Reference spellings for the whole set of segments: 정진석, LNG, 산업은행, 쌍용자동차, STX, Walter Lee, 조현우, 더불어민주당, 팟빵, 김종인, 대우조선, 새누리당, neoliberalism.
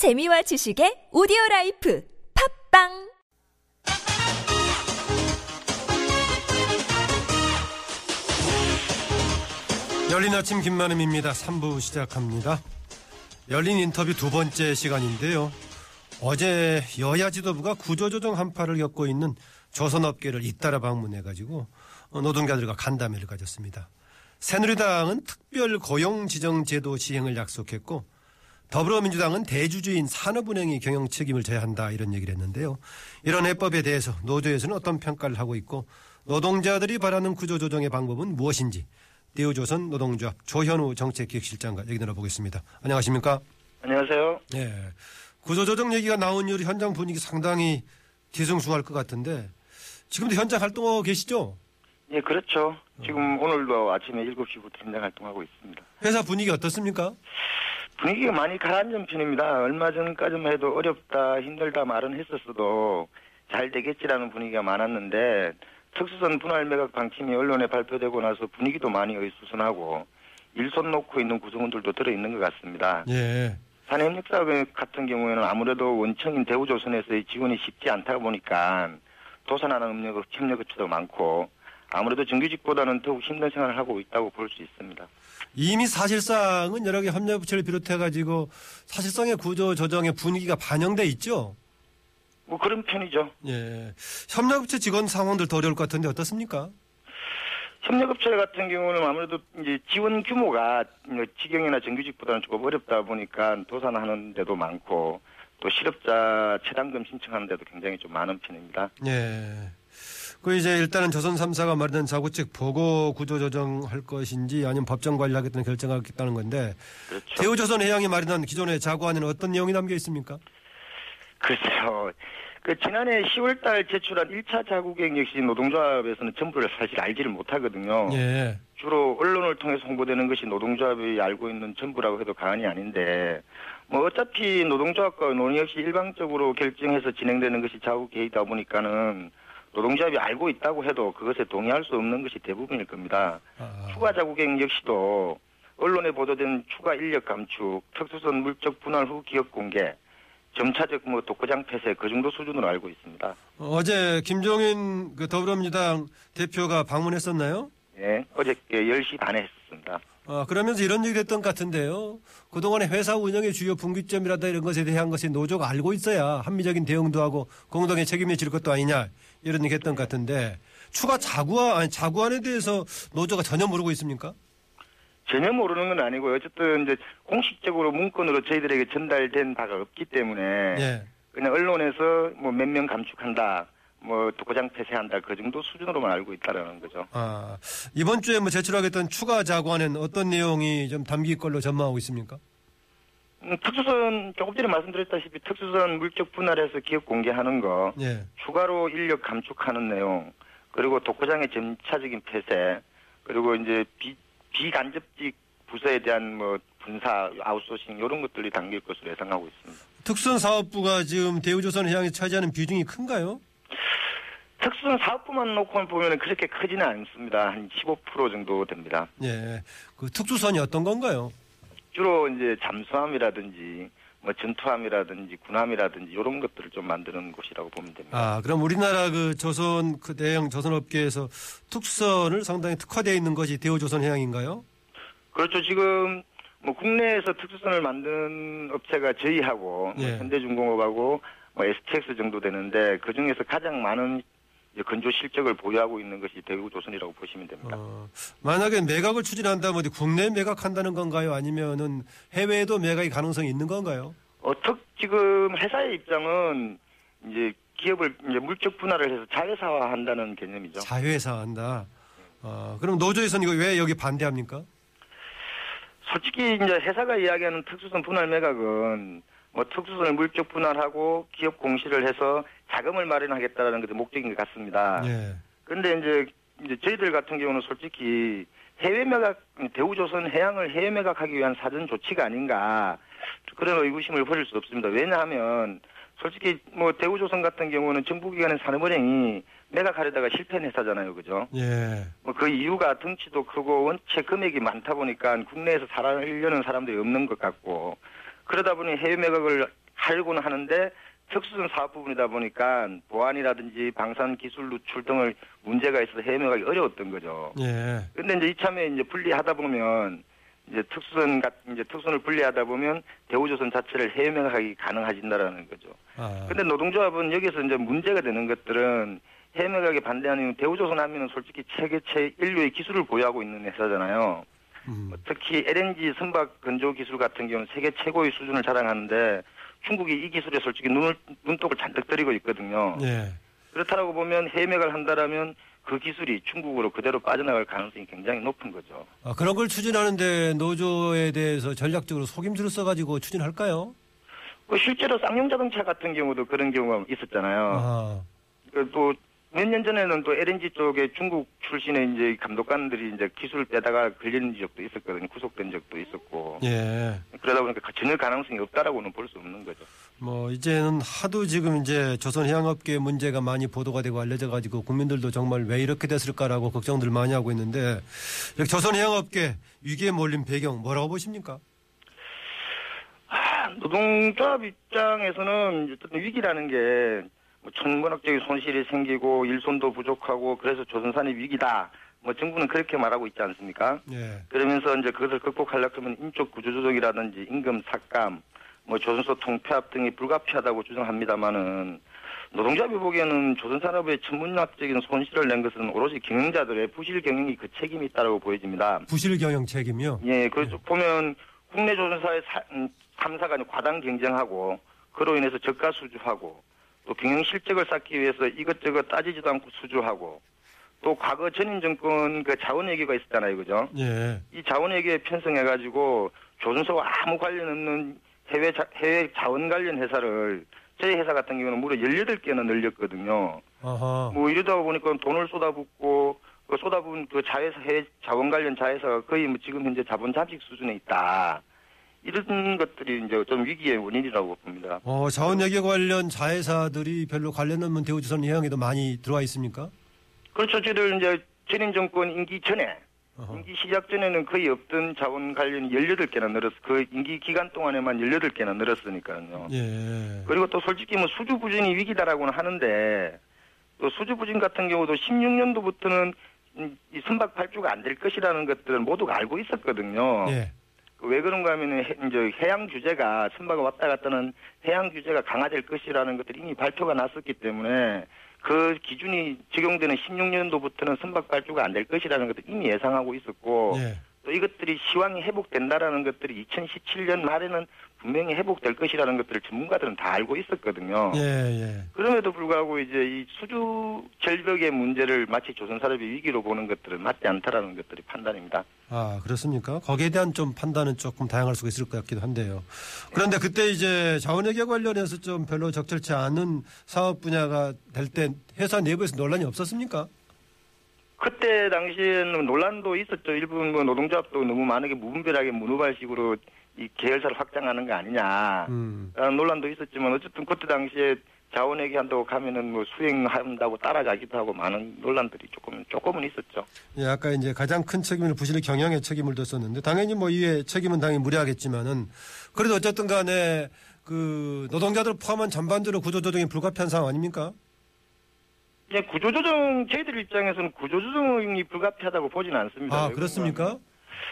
재미와 지식의 오디오라이프 팟빵 열린 아침 김만음입니다. 3부 시작합니다. 열린 인터뷰 두 번째 시간인데요. 어제 여야 지도부가 구조조정 한파를 겪고 있는 조선업계를 잇따라 방문해가지고 노동자들과 간담회를 가졌습니다. 새누리당은 특별 고용지정제도 시행을 약속했고 더불어민주당은 대주주인 산업은행이 경영 책임을 져야 한다 이런 얘기를 했는데요. 이런 해법에 대해서 노조에서는 어떤 평가를 하고 있고 노동자들이 바라는 구조조정의 방법은 무엇인지 대우조선 노동조합 조현우 정책기획실장과 얘기 나눠보겠습니다. 안녕하십니까? 안녕하세요. 네, 구조조정 얘기가 나온 이후로 현장 분위기 상당히 뒤숭숭할 것 같은데 지금도 현장 활동하고 계시죠? 예, 그렇죠. 지금 오늘도 아침에 7시부터 현장 활동하고 있습니다. 회사 분위기 어떻습니까? 분위기가 많이 가라앉은 편입니다. 얼마 전까지만 해도 어렵다, 힘들다 말은 했었어도 잘 되겠지라는 분위기가 많았는데 특수선 분할 매각 방침이 언론에 발표되고 나서 분위기도 많이 어수선하고 일손 놓고 있는 구성원들도 들어있는 것 같습니다. 예. 산업협력사업 같은 경우에는 아무래도 원청인 대우조선에서의 지원이 쉽지 않다 보니까 도산하는 협력업체도 많고 아무래도 정규직보다는 더욱 힘든 생활을 하고 있다고 볼 수 있습니다. 이미 사실상은 여러 개 협력업체를 비롯해가지고 사실상의 구조조정의 분위기가 반영돼 있죠? 뭐 그런 편이죠. 예. 협력업체 직원 상황들 더 어려울 것 같은데 어떻습니까? 협력업체 같은 경우는 아무래도 이제 지원 규모가 직영이나 정규직보다는 조금 어렵다 보니까 도산하는 데도 많고 또 실업자 최단금 신청하는 데도 굉장히 좀 많은 편입니다. 예. 그 이제 일단은 조선 3사가 마련한 자구책 보고 구조조정할 것인지 아니면 법정 관리하겠다는 결정하겠다는 건데 그렇죠. 대우조선 해양이 마련한 기존의 자구안에는 어떤 내용이 담겨 있습니까? 글쎄요. 지난해 10월달 제출한 1차 자구계획 역시 노동조합에서는 전부를 사실 알지를 못하거든요. 예. 주로 언론을 통해서 홍보되는 것이 노동조합이 알고 있는 전부라고 해도 과언이 아닌데 뭐 어차피 노동조합과 논의 역시 일방적으로 결정해서 진행되는 것이 자구계획이다 보니까는 노동조합이 알고 있다고 해도 그것에 동의할 수 없는 것이 대부분일 겁니다. 추가 자구계획 역시도 언론에 보도된 추가 인력 감축, 특수선 물적 분할 후 기업 공개, 점차적 뭐 독거장 폐쇄 그 정도 수준으로 알고 있습니다. 어제 김종인 더불어민주당 대표가 방문했었나요? 예, 어저께 10시 반에 했었습니다. 그러면서 이런 얘기를 했던 것 같은데요. 그동안의 회사 운영의 주요 분기점이라든가 이런 것에 대한 것이 노조가 알고 있어야 합리적인 대응도 하고 공동의 책임을 질 것도 아니냐 이런 얘기 했던 것 같은데 추가 자구안에 대해서 노조가 전혀 모르고 있습니까? 전혀 모르는 건 아니고요. 어쨌든 이제 공식적으로 문건으로 저희들에게 전달된 바가 없기 때문에 예. 그냥 언론에서 뭐 몇 명 감축한다, 뭐 독거장 폐쇄한다 그 정도 수준으로만 알고 있다라는 거죠. 이번 주에 뭐 제출하겠던 추가 자구안은 어떤 내용이 좀 담길 걸로 전망하고 있습니까? 특수선 조금 전에 말씀드렸다시피 특수선 물적 분할해서 기업 공개하는 거, 예. 추가로 인력 감축하는 내용, 그리고 독거장의 점차적인 폐쇄, 그리고 이제 비간접직 부서에 대한 뭐 분사, 아웃소싱 이런 것들이 담길 것으로 예상하고 있습니다. 특수선 사업부가 지금 대우조선 해양에 차지하는 비중이 큰가요? 특수선 사업부만 놓고 보면 그렇게 크지는 않습니다. 한 15% 정도 됩니다. 예, 그 특수선이 어떤 건가요? 주로 이제 잠수함이라든지 뭐 전투함이라든지 군함이라든지 이런 것들을 좀 만드는 곳이라고 보면 됩니다. 그럼 우리나라 그 대형 조선업계에서 특수선을 상당히 특화되어 있는 것이 대우조선 해양인가요? 그렇죠. 지금 뭐 국내에서 특수선을 만드는 업체가 저희하고 예. 뭐 현대중공업하고 뭐 STX 정도 되는데 그 중에서 가장 많은 건조 실적을 보유하고 있는 것이 대우조선이라고 보시면 됩니다. 만약에 매각을 추진한다면 국내 매각한다는 건가요? 아니면은 해외에도 매각의 가능성이 있는 건가요? 지금 회사의 입장은 이제 기업을 이제 물적 분할을 해서 자회사화한다는 개념이죠. 자회사화한다. 그럼 노조에서는 이거 왜 여기 반대합니까? 솔직히 이제 회사가 이야기하는 특수선 분할 매각은 뭐 특수선을 물적 분할하고 기업 공시를 해서 자금을 마련하겠다라는 것이 목적인 것 같습니다. 그런데 이제 저희들 같은 경우는 솔직히 해외 매각 대우조선 해양을 해외 매각하기 위한 사전 조치가 아닌가 그런 의구심을 버릴 수 없습니다. 왜냐하면 솔직히 뭐 대우조선 같은 경우는 정부기관의 산업은행이 매각하려다가 실패한 회사잖아요, 그죠? 예. 뭐 그 이유가 덩치도 크고 원체 금액이 많다 보니까 국내에서 살려는 사람들이 없는 것 같고. 그러다 보니 해외 매각을 사유구는 하는데 특수전 사업 부분이다 보니까 보안이라든지 방산 기술 누출 등을 문제가 있어서 해명하기 어려웠던 거죠. 예. 근데 이제 이참에 이제 분리하다 보면 이제 특수전을 분리하다 보면 대우조선 자체를 해명하기 가능해진다라는 거죠. 아. 근데 노동조합은 여기서 이제 문제가 되는 것들은 해명하기 반대하는 대우조선 하면은 솔직히 세계체 인류의 기술을 보유하고 있는 회사잖아요. 특히 LNG 선박 건조 기술 같은 경우는 세계 최고의 수준을 자랑하는데 중국이 이 기술에 솔직히 눈독을 잔뜩 들이고 있거든요. 네. 그렇다라고 보면 해맥을 한다라면 그 기술이 중국으로 그대로 빠져나갈 가능성이 굉장히 높은 거죠. 아, 그런 걸 추진하는데 노조에 대해서 전략적으로 속임수를 써가지고 추진할까요? 실제로 쌍용자동차 같은 경우도 그런 경우가 있었잖아요. 아. 또 몇 년 전에는 또 LNG 쪽에 중국 출신의 이제 감독관들이 이제 기술을 빼다가 걸리는 적도 있었거든요. 구속된 적도 있었고. 예. 그러다 보니까 전혀 가능성이 없다라고는 볼 수 없는 거죠. 뭐, 이제는 하도 지금 이제 조선 해양업계 문제가 많이 보도가 되고 알려져가지고 국민들도 정말 왜 이렇게 됐을까라고 걱정들 많이 하고 있는데, 이렇게 조선 해양업계 위기에 몰린 배경 뭐라고 보십니까? 노동조합 입장에서는 위기라는 게 뭐 천문학적인 손실이 생기고 일손도 부족하고 그래서 조선산이 위기다. 뭐 정부는 그렇게 말하고 있지 않습니까? 예. 그러면서 이제 그것을 극복하려고 하면 인적 구조 조정이라든지 임금 삭감, 뭐 조선소 통폐합 등이 불가피하다고 주장합니다만은 노동조합이 보기에는 조선산업의 천문학적인 손실을 낸 것은 오로지 경영자들의 부실 경영이 그 책임이 있다라고 보여집니다. 부실 경영 책임이요? 예, 그래서 예. 보면 국내 조선사의 3사가 과당 경쟁하고 그로 인해서 저가 수주하고. 또 경영 실적을 쌓기 위해서 이것저것 따지지도 않고 수주하고 또 과거 전임 정권 그 자원외교가 있었잖아요, 그죠? 예. 이 자원외교에 편성해가지고 조선소와 아무 관련 없는 해외 자원 관련 회사를 저희 회사 같은 경우는 무려 18개나 늘렸거든요. 아하. 뭐 이러다 보니까 돈을 쏟아붓고 그 쏟아부은 그 자회사 해외 자원 관련 자회사가 거의 뭐 지금 현재 자본 잠식 수준에 있다. 이런 것들이 이제 좀 위기의 원인이라고 봅니다. 자원외교 관련 자회사들이 별로 관련 없는 대우조선 해양에도 많이 들어와 있습니까? 그렇죠. 저희들 이제 전임 정권 임기 전에, 임기 시작 전에는 거의 없던 자원 관련이 18개나 늘었어. 그 임기 기간 동안에만 18개나 늘었으니까요. 예. 그리고 또 솔직히 뭐 수주 부진이 위기다라고는 하는데 또 수주 부진 같은 경우도 16년도부터는 이 선박 발주가 안 될 것이라는 것들은 모두가 알고 있었거든요. 예. 왜 그런가 하면은 이제 해양 규제가 선박을 왔다 갔다는 해양 규제가 강화될 것이라는 것들이 이미 발표가 났었기 때문에 그 기준이 적용되는 16년도부터는 선박 발주가 안 될 것이라는 것도 이미 예상하고 있었고 네. 또 이것들이 시황이 회복된다라는 것들이 2017년 말에는 분명히 회복될 것이라는 것들을 전문가들은 다 알고 있었거든요. 예, 예. 그럼에도 불구하고 이제 이 수주 절벽의 문제를 마치 조선산업의 위기로 보는 것들은 맞지 않다라는 것들이 판단입니다. 아, 그렇습니까? 거기에 대한 좀 판단은 조금 다양할 수가 있을 것 같기도 한데요. 그런데 그때 이제 자원외교 관련해서 좀 별로 적절치 않은 사업 분야가 될 때 회사 내부에서 논란이 없었습니까? 그때 당시에는 논란도 있었죠. 일부 노동조합도 너무 많게 무분별하게 문우발식으로 이 계열사를 확장하는 거 아니냐. 라는 논란도 있었지만 어쨌든 그때 당시에 자원외교한다고 하면은 뭐 수행한다고 따라가기도 하고 많은 논란들이 조금은 있었죠. 예, 아까 이제 가장 큰 책임을 부실의 경영에 책임을 뒀었는데 당연히 뭐 이에 책임은 당연히 무리하겠지만은 그래도 어쨌든 간에 그 노동자들 포함한 전반적으로 구조조정이 불가피한 상황 아닙니까? 예, 구조조정 저희들 입장에서는 구조조정이 불가피하다고 보지는 않습니다. 아, 그렇습니까?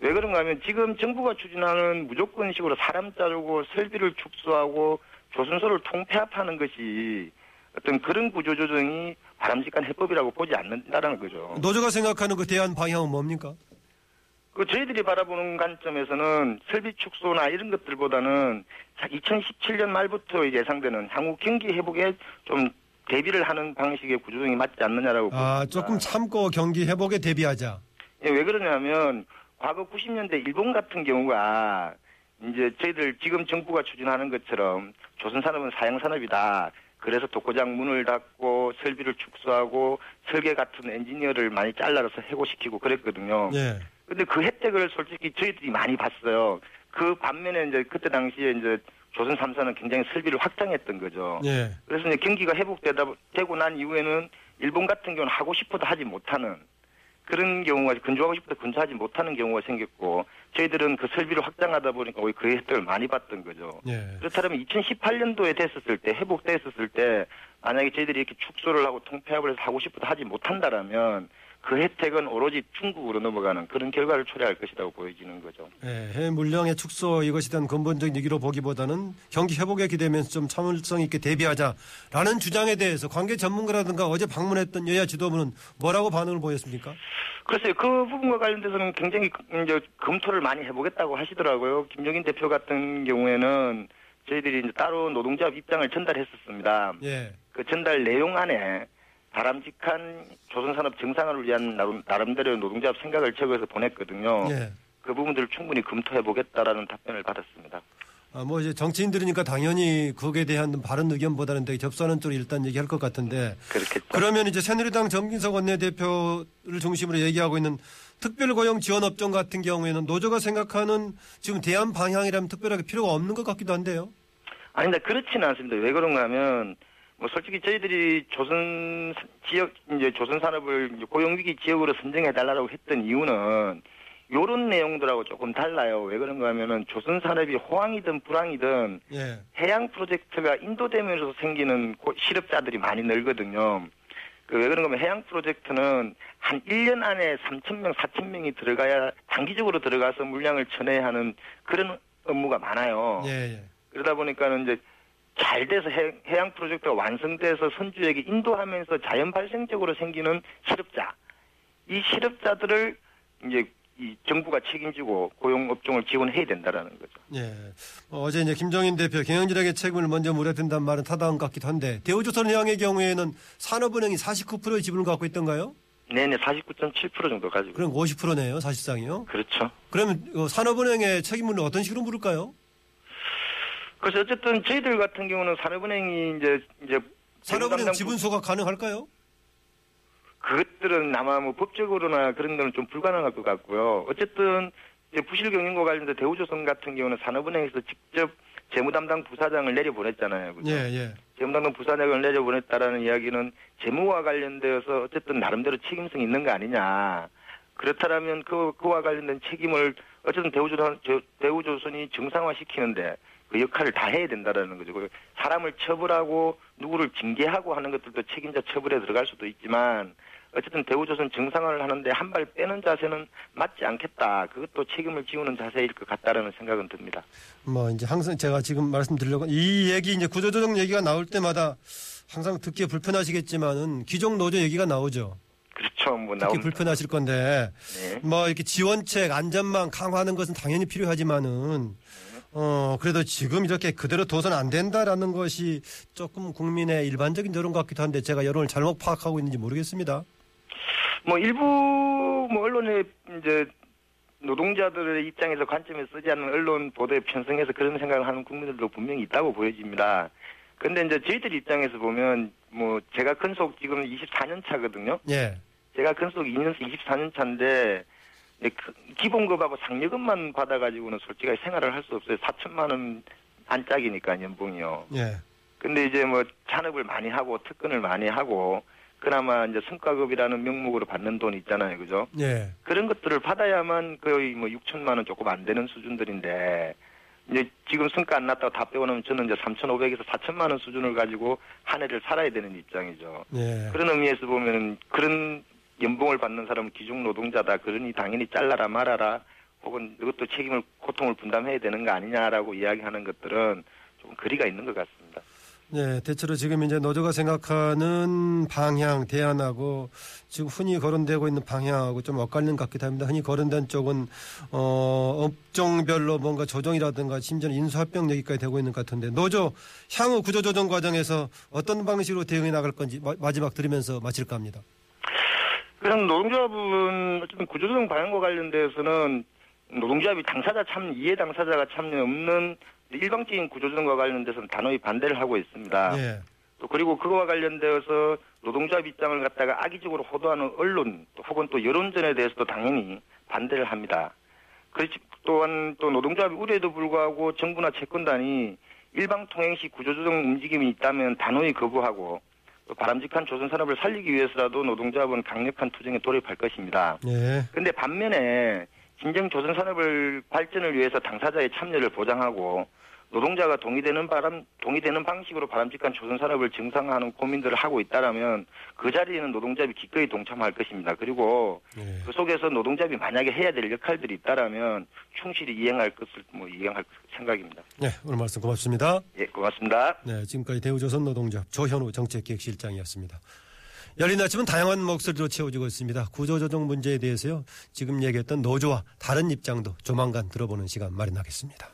왜 그런가 하면 지금 정부가 추진하는 무조건식으로 사람 자르고 설비를 축소하고 조선소를 통폐합하는 것이 어떤 그런 구조조정이 바람직한 해법이라고 보지 않는다라는 거죠. 노조가 생각하는 그 대안 방향은 뭡니까? 그 저희들이 바라보는 관점에서는 설비 축소나 이런 것들보다는 2017년 말부터 예상되는 향후 경기 회복에 좀 대비를 하는 방식의 구조조정이 맞지 않느냐라고. 아, 봅니다. 조금 참고 경기 회복에 대비하자. 예, 왜 그러냐면 과거 90년대 일본 같은 경우가 이제 저희들 지금 정부가 추진하는 것처럼 조선산업은 사양산업이다. 그래서 독고장 문을 닫고 설비를 축소하고 설계 같은 엔지니어를 많이 잘라서 해고시키고 그랬거든요. 예. 근데 그 혜택을 솔직히 저희들이 많이 봤어요. 그 반면에 이제 그때 당시에 이제 조선 3사는 굉장히 설비를 확장했던 거죠. 예. 그래서 이제 경기가 회복되고 난 이후에는 일본 같은 경우는 하고 싶어도 하지 못하는 그런 경우가 근조하고 싶어도 근조하지 못하는 경우가 생겼고 저희들은 그 설비를 확장하다 보니까 오히려 그 혜택을 많이 받던 거죠. 예. 그렇다면 2018년도에 됐었을 때 회복됐었을 때 만약에 저희들이 이렇게 축소를 하고 통폐합을 해서 하고 싶어도 하지 못한다라면 그 혜택은 오로지 중국으로 넘어가는 그런 결과를 초래할 것이라고 보여지는 거죠. 네, 해외 물량의 축소 이것이 단 근본적인 위기로 보기보다는 경기 회복에 기대면서 좀 참을성 있게 대비하자라는 주장에 대해서 관계 전문가라든가 어제 방문했던 여야 지도부는 뭐라고 반응을 보였습니까? 글쎄요. 그 부분과 관련돼서는 굉장히 이제 검토를 많이 해보겠다고 하시더라고요. 김종인 대표 같은 경우에는 저희들이 이제 따로 노동자 입장을 전달했었습니다. 예. 그 전달 내용 안에 바람직한 조선산업 정상화를 위한 나름대로 노동조합 생각을 적어서 보냈거든요. 예. 그 부분들을 충분히 검토해보겠다라는 답변을 받았습니다. 아, 뭐 이제 정치인들이니까 당연히 거기에 대한 바른 의견보다는 되게 접수하는 쪽으로 일단 얘기할 것 같은데. 그렇겠죠. 그러면 이제 새누리당 정진석 원내대표를 중심으로 얘기하고 있는 특별고용지원업종 같은 경우에는 노조가 생각하는 지금 대안 방향이라면 특별하게 필요가 없는 것 같기도 한데요. 아니, 그렇지는 않습니다. 왜 그런가 하면 뭐 솔직히 저희들이 조선 지역 이제 조선 산업을 고용 위기 지역으로 선정해 달라고 했던 이유는 요런 내용들하고 조금 달라요. 왜 그런가 하면은 조선 산업이 호황이든 불황이든 예. 해양 프로젝트가 인도되면서 생기는 실업자들이 많이 늘거든요. 왜 그런가 하면 해양 프로젝트는 한 1년 안에 3,000명, 4,000명이 들어가야 장기적으로 들어가서 물량을 쳐내야 하는 그런 업무가 많아요. 예. 그러다 보니까는 이제 잘 돼서 해양 프로젝트가 완성돼서 선주에게 인도하면서 자연 발생적으로 생기는 실업자. 이 실업자들을 이제 이 정부가 책임지고 고용업종을 지원해야 된다라는 거죠. 예. 어제 이제 김종인 대표 경영진에게 책임을 먼저 물어야 된다는 말은 타당 같기도 한데 대우조선해양의 경우에는 산업은행이 49%의 지분을 갖고 있던가요? 네네, 49.7% 정도 가지고. 그럼 50%네요, 사실상이요? 그렇죠. 그러면 산업은행의 책임을 어떤 식으로 물을까요? 그래서 어쨌든 저희들 같은 경우는 산업은행이 이제 산업은행 지분소가 가능할까요? 그것들은 아마 뭐 법적으로나 그런 거는 좀 불가능할 것 같고요. 어쨌든 이제 부실 경영과 관련된 대우조선 같은 경우는 산업은행에서 직접 재무담당 부사장을 내려보냈잖아요. 그죠? 예. 재무담당 부사장을 내려보냈다라는 이야기는 재무와 관련되어서 어쨌든 나름대로 책임성이 있는 거 아니냐. 그렇다면 그와 관련된 책임을 어쨌든 대우조선이 정상화시키는데 그 역할을 다 해야 된다라는 거죠. 사람을 처벌하고 누구를 징계하고 하는 것들도 책임자 처벌에 들어갈 수도 있지만 어쨌든 대우조선 정상화를 하는데 한 발 빼는 자세는 맞지 않겠다. 그것도 책임을 지우는 자세일 것 같다라는 생각은 듭니다. 뭐 이제 항상 제가 지금 말씀드리려고 이 얘기 이제 구조조정 얘기가 나올 때마다 항상 듣기에 불편하시겠지만은 기존 노조 얘기가 나오죠. 그렇죠. 뭐 특히 불편하실 건데 네. 뭐 이렇게 지원책 안전망 강화하는 것은 당연히 필요하지만은. 그래도 지금 이렇게 그대로 둬서는 안 된다라는 것이 조금 국민의 일반적인 여론 같기도 한데 제가 여론을 잘못 파악하고 있는지 모르겠습니다. 뭐 일부 뭐 언론의 이제 노동자들의 입장에서 관점에 쓰지 않는 언론 보도에 편성해서 그런 생각을 하는 국민들도 분명히 있다고 보여집니다. 근데 이제 저희들 입장에서 보면 뭐 제가 근속 지금 24년 차거든요. 예. 제가 근속 2년에서 24년 차인데 기본급하고 상여금만 받아가지고는 솔직히 생활을 할 수 없어요. 4,000만 원 안짝이니까 연봉이요. 예. 근데 이제 뭐 잔업을 많이 하고 특근을 많이 하고 그나마 이제 성과급이라는 명목으로 받는 돈 있잖아요, 그죠? 예. 그런 것들을 받아야만 거의 뭐 6,000만 원 조금 안 되는 수준들인데 이제 지금 성과 안 났다고 다 빼고는 저는 이제 3,500에서 4,000만 원 수준을 가지고 한 해를 살아야 되는 입장이죠. 예. 그런 의미에서 보면은 그런 연봉을 받는 사람은 기중 노동자다. 그러니 당연히 잘라라 말아라. 혹은 이것도 책임을 고통을 분담해야 되는 거 아니냐라고 이야기하는 것들은 조금 거리가 있는 것 같습니다. 네, 대체로 지금 이제 노조가 생각하는 방향, 대안하고 지금 흔히 거론되고 있는 방향하고 좀 엇갈리는 것 같기도 합니다. 흔히 거론된 쪽은 업종별로 뭔가 조정이라든가 심지어는 인수합병 얘기까지 되고 있는 것 같은데 노조 향후 구조조정 과정에서 어떤 방식으로 대응해 나갈 건지 마지막 들으면서 마칠까 합니다. 그럼 노동조합은 어쨌든 구조조정 방향과 관련돼서는 노동조합이 당사자 참 이해 당사자가 참여 없는 일방적인 구조조정과 관련돼서는 단호히 반대를 하고 있습니다. 예. 또 그리고 그거와 관련되어서 노동조합 입장을 갖다가 악의적으로 호도하는 언론 혹은 또 여론전에 대해서도 당연히 반대를 합니다. 그렇지 또한 또 노동조합이 우려에도 불구하고 정부나 채권단이 일방통행시 구조조정 움직임이 있다면 단호히 거부하고 바람직한 조선산업을 살리기 위해서라도 노동조합은 강력한 투쟁에 돌입할 것입니다. 그런데 반면에 진정 조선산업을 발전을 위해서 당사자의 참여를 보장하고 노동자가 동의되는 방식으로 바람직한 조선산업을 정상화하는 고민들을 하고 있다라면 그 자리에는 노동자비 기꺼이 동참할 것입니다. 그리고 그 속에서 노동자비 만약에 해야 될 역할들이 있다라면 충실히 이행할 것을 이행할 생각입니다. 네, 오늘 말씀 고맙습니다. 예, 고맙습니다. 네, 지금까지 대우조선 노동조합 조현우 정책기획실장이었습니다. 열린 아침은 다양한 목소리로 채워지고 있습니다. 구조조정 문제에 대해서요, 지금 얘기했던 노조와 다른 입장도 조만간 들어보는 시간 마련하겠습니다.